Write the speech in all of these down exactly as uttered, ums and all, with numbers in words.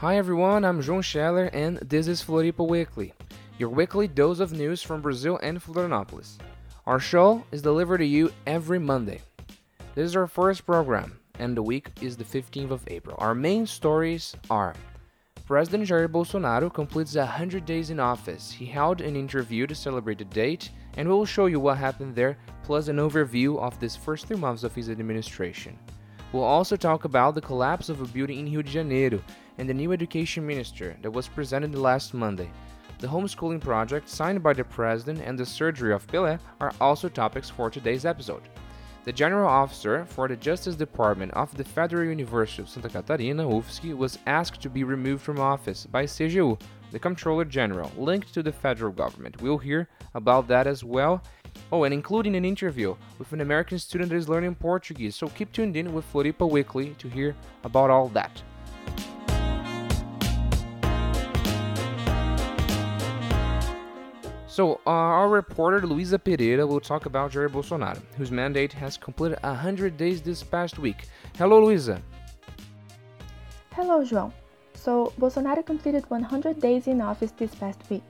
Hi everyone, I'm João Scheller and this is Floripa Weekly, your weekly dose of news from Brazil and Florianópolis. Our show is delivered to you every Monday. This is our first program and the week is the fifteenth of April. Our main stories are: President Jair Bolsonaro completes one hundred days in office. He held an interview to celebrate the date and we will show you what happened there, plus an overview of these first three months of his administration. We'll also talk about the collapse of a building in Rio de Janeiro and the new education minister that was presented last Monday. The homeschooling project signed by the president and the surgery of Pelé are also topics for today's episode. The general officer for the Justice Department of the Federal University of Santa Catarina, U F S C, was asked to be removed from office by C G U, the Comptroller General, linked to the federal government. We'll hear about that as well. Oh, and including an interview with an American student that is learning Portuguese, so keep tuned in with Floripa Weekly to hear about all that. So, uh, our reporter Luiza Pereira will talk about Jair Bolsonaro, whose mandate has completed one hundred days this past week. Hello, Luiza. Hello, João. So, Bolsonaro completed one hundred days in office this past week.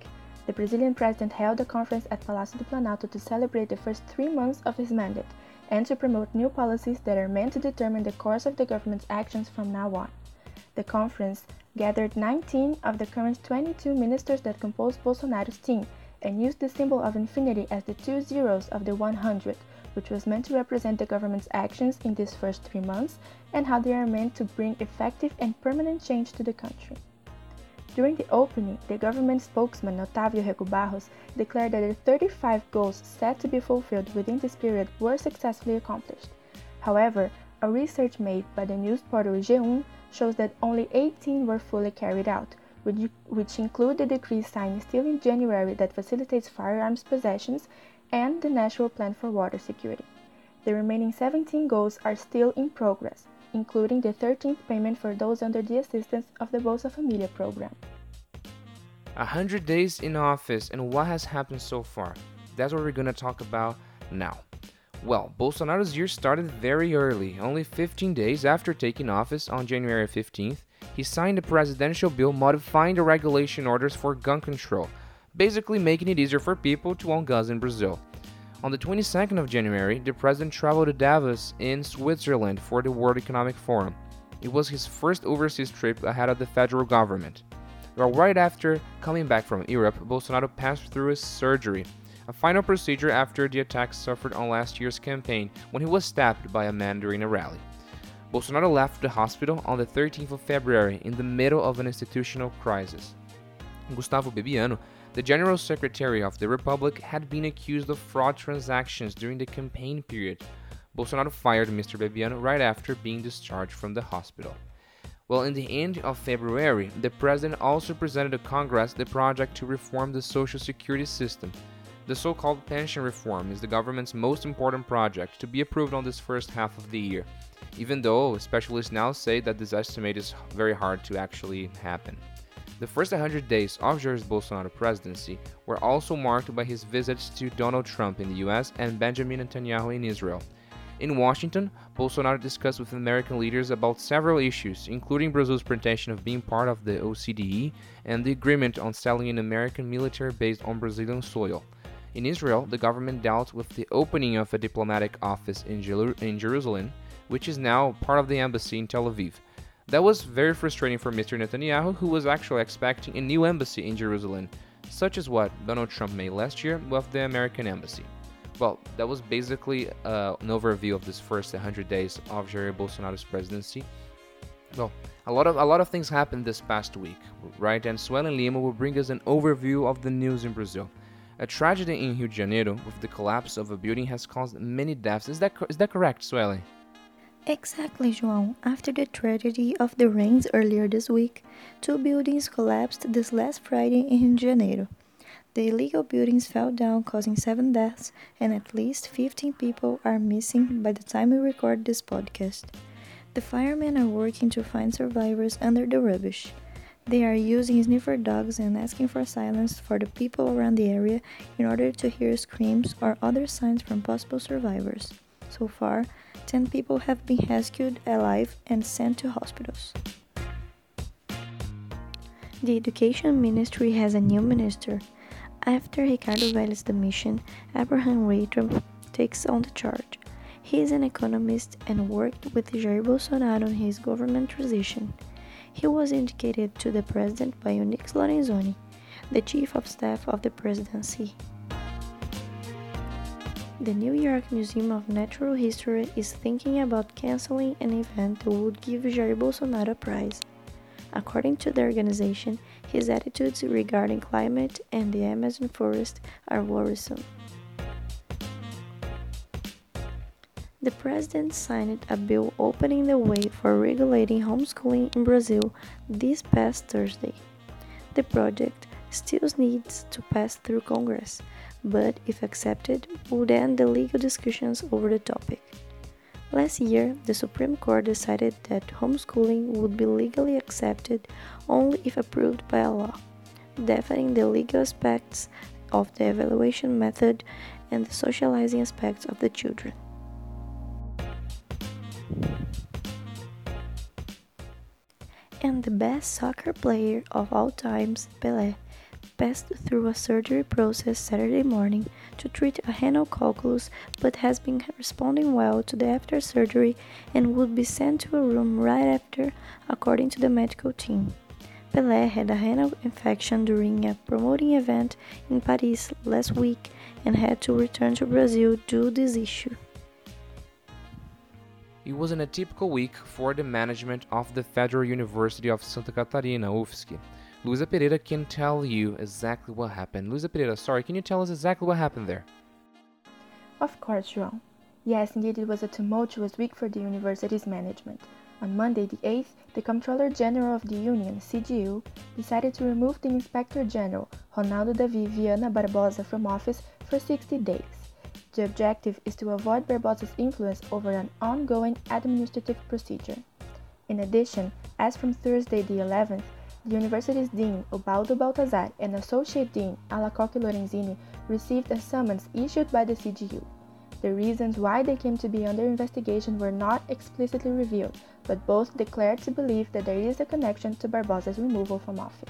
The Brazilian president held a conference at Palácio do Planalto to celebrate the first three months of his mandate and to promote new policies that are meant to determine the course of the government's actions from now on. The conference gathered nineteen of the current twenty-two ministers that compose Bolsonaro's team, and used the symbol of infinity as the two zeros of the one hundred, which was meant to represent the government's actions in these first three months and how they are meant to bring effective and permanent change to the country. During the opening, the government spokesman Otávio Rego Barros declared that the thirty-five goals set to be fulfilled within this period were successfully accomplished. However, a research made by the news portal G one shows that only eighteen were fully carried out, which include the decree signed still in January that facilitates firearms possessions and the National Plan for Water Security. The remaining seventeen goals are still in progress, including the thirteenth payment for those under the assistance of the Bolsa Familia program. A hundred days in office and what has happened so far. That's what we're going to talk about now. Well, Bolsonaro's year started very early. Only fifteen days after taking office on January fifteenth, he signed a presidential bill modifying the regulation orders for gun control, basically making it easier for people to own guns in Brazil. On the twenty-second of January, the president traveled to Davos in Switzerland for the World Economic Forum. It was his first overseas trip ahead of the federal government. Well, right after coming back from Europe, Bolsonaro passed through his surgery, a final procedure after the attacks suffered on last year's campaign when he was stabbed by a man during a rally. Bolsonaro left the hospital on the thirteenth of February in the middle of an institutional crisis. Gustavo Bibiano, the General Secretary of the Republic, had been accused of fraud transactions during the campaign period. Bolsonaro fired Mister Bibiano right after being discharged from the hospital. Well, in the end of February, the president also presented to Congress the project to reform the Social Security system. The so-called pension reform is the government's most important project to be approved on this first half of the year, even though specialists now say that this estimate is very hard to actually happen. The first one hundred days of Jair Bolsonaro's presidency were also marked by his visits to Donald Trump in the U S and Benjamin Netanyahu in Israel. In Washington, Bolsonaro discussed with American leaders about several issues, including Brazil's pretension of being part of the O E C D and the agreement on selling an American military base on Brazilian soil. In Israel, the government dealt with the opening of a diplomatic office in, Jer- in Jerusalem, which is now part of the embassy in Tel Aviv. That was very frustrating for Mister Netanyahu, who was actually expecting a new embassy in Jerusalem, such as what Donald Trump made last year with the American embassy. Well, that was basically uh, an overview of this first one hundred days of Jair Bolsonaro's presidency. Well, a lot of a lot of things happened this past week, right? And Suelen Lima will bring us an overview of the news in Brazil. A tragedy in Rio de Janeiro with the collapse of a building has caused many deaths. Is that is that correct, Sueli? Exactly, João. After the tragedy of the rains earlier this week, two buildings collapsed this last Friday in Rio de Janeiro. The illegal buildings fell down, causing seven deaths, and at least fifteen people are missing by the time we record this podcast. The firemen are working to find survivors under the rubbish. They are using sniffer dogs and asking for silence for the people around the area in order to hear screams or other signs from possible survivors. So far, ten people have been rescued alive and sent to hospitals. The Education Ministry has a new minister. After Ricardo Valles' demission, Abraham Reitram takes on the charge. He is an economist and worked with Jair Bolsonaro on his government transition. He was indicated to the president by Onyx Lorenzoni, the chief of staff of the presidency. The New York Museum of Natural History is thinking about canceling an event that would give Jair Bolsonaro a prize. According to the organization, his attitudes regarding climate and the Amazon forest are worrisome. The president signed a bill opening the way for regulating homeschooling in Brazil this past Thursday. The project still needs to pass through Congress, but if accepted, would end the legal discussions over the topic. Last year, the Supreme Court decided that homeschooling would be legally accepted only if approved by a law, defining the legal aspects of the evaluation method and the socializing aspects of the children. And the best soccer player of all times, Pelé, passed through a surgery process Saturday morning to treat a hemocalculus, but has been responding well to the after surgery and would be sent to a room right after, according to the medical team. Pelé had a renal infection during a promoting event in Paris last week and had to return to Brazil due to this issue. It was an atypical week for the management of the Federal University of Santa Catarina, U F S C. Luiza Pereira can tell you exactly what happened. Luiza Pereira, sorry, can you tell us exactly what happened there? Of course, João. Yes, indeed, it was a tumultuous week for the university's management. On Monday the eighth, the Comptroller General of the Union, C G U, decided to remove the Inspector General, Ronaldo da Viviana Barbosa, from office for sixty days. The objective is to avoid Barbosa's influence over an ongoing administrative procedure. In addition, as from Thursday the eleventh, the university's dean, Ubaldo Baltazar, and associate dean, Alacoque Lorenzini, received a summons issued by the C G U. The reasons why they came to be under investigation were not explicitly revealed, but both declared to believe that there is a connection to Barbosa's removal from office.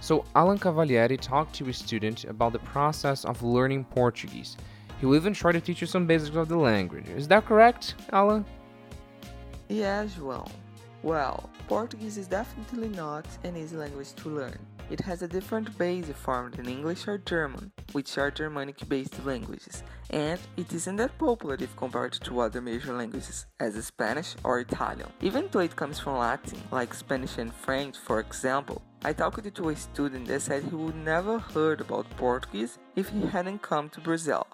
So, Alan Cavalieri talked to a student about the process of learning Portuguese. He will even try to teach you some basics of the language. Is that correct, Alan? Yes, João. Well, Portuguese is definitely not an easy language to learn. It has a different base form than English or German, which are Germanic-based languages, and it isn't that popular if compared to other major languages, as Spanish or Italian. Even though it comes from Latin, like Spanish and French, for example, I talked to a student that said he would never heard about Portuguese if he hadn't come to Brazil.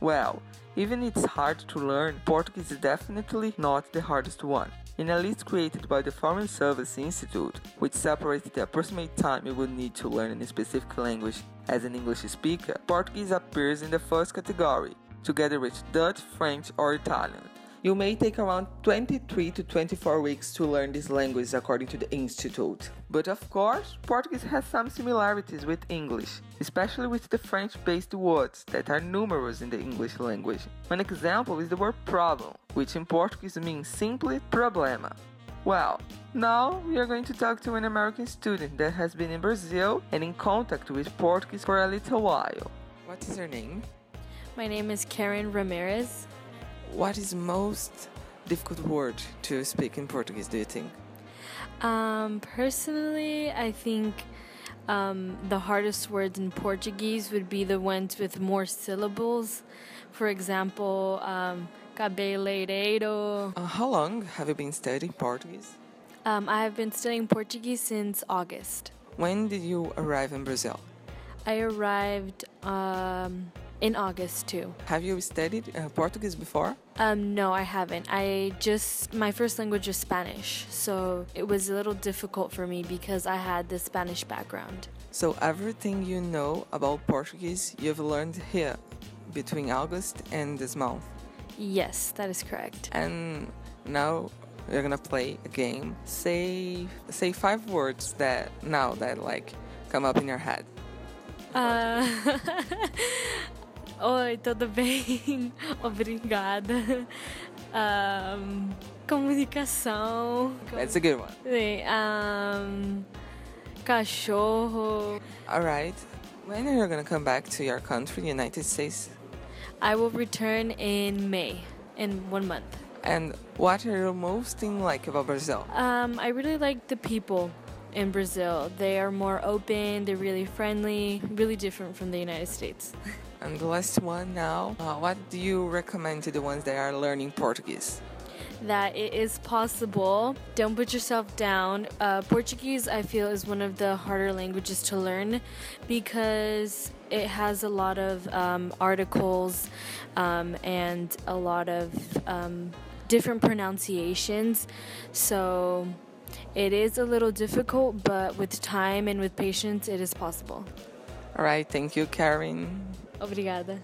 Well, even it's hard to learn, Portuguese is definitely not the hardest one. In a list created by the Foreign Service Institute, which separated the approximate time you would need to learn a specific language as an English speaker, Portuguese appears in the first category, together with Dutch, French, or Italian. You may take around twenty-three to twenty-four weeks to learn this language according to the Institute. But of course, Portuguese has some similarities with English, especially with the French-based words that are numerous in the English language. One example is the word problem, which in Portuguese means simply problema. Well, now we are going to talk to an American student that has been in Brazil and in contact with Portuguese for a little while. What is her name? My name is Karen Ramirez. What is most difficult word to speak in Portuguese, do you think? Um, personally, I think um, the hardest words in Portuguese would be the ones with more syllables. For example, um, cabeleireiro. Uh, how long have you been studying Portuguese? Um, I have been studying Portuguese since August. When did you arrive in Brazil? I arrived um, in August too. Have you studied uh, Portuguese before? Um, no, I haven't. I just, my first language is Spanish, so it was a little difficult for me because I had the Spanish background. So everything you know about Portuguese you've learned here between August and this month? Yes, that is correct. And now you're gonna play a game. Say, say five words that now that like come up in your head. Uh, Oi, tudo bem? Obrigada. Um, Comunicação. That's a good one. Um, cachorro. All right. When are you going to come back to your country, United States? I will return in May, in one month. And what are you most thing like about Brazil? Um, I really like the people in Brazil. They are more open, they're really friendly, really different from the United States. And the last one now, uh, what do you recommend to the ones that are learning Portuguese? That it is possible. Don't put yourself down. Uh, Portuguese, I feel, is one of the harder languages to learn because it has a lot of um, articles um, and a lot of um, different pronunciations. So it is a little difficult, but with time and with patience, it is possible. All right, thank you, Karen. Obrigada.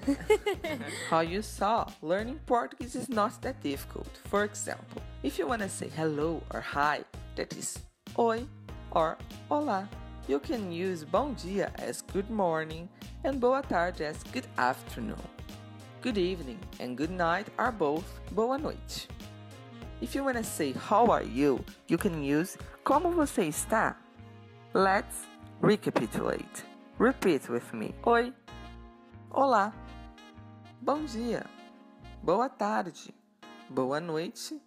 How you saw, learning Portuguese is not that difficult. For example, if you want to say hello or hi, that is oi or olá. You can use bom dia as good morning and boa tarde as good afternoon. Good evening and good night are both boa noite. If you want to say how are you, you can use como você está. Let's recapitulate. Repeat with me. Oi. Olá, bom dia, boa tarde, boa noite,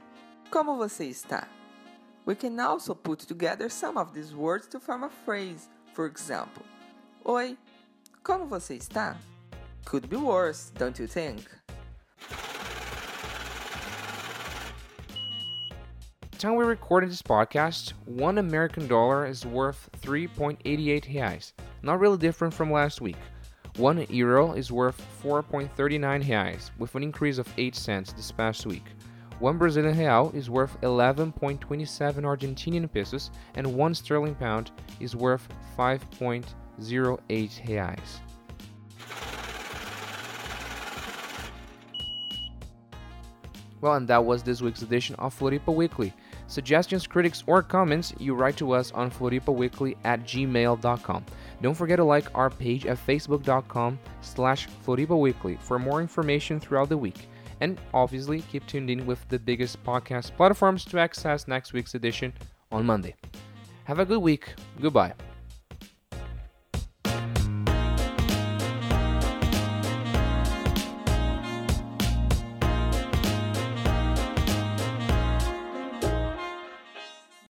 como você está? We can also put together some of these words to form a phrase. For example, oi, como você está? Could be worse, don't you think? At the time we recorded this podcast, one American dollar is worth three point eight eight reais, not really different from last week. One euro is worth four point three nine reais, with an increase of eight cents this past week. One Brazilian real is worth eleven point two seven Argentinian pesos, and one sterling pound is worth five point zero eight reais. Well, and that was this week's edition of Floripa Weekly. Suggestions, critics, or comments, you write to us on floripa weekly at gmail dot com. Don't forget to like our page at facebook dot com slash floripa weekly for more information throughout the week. And obviously, keep tuned in with the biggest podcast platforms to access next week's edition on Monday. Have a good week. Goodbye.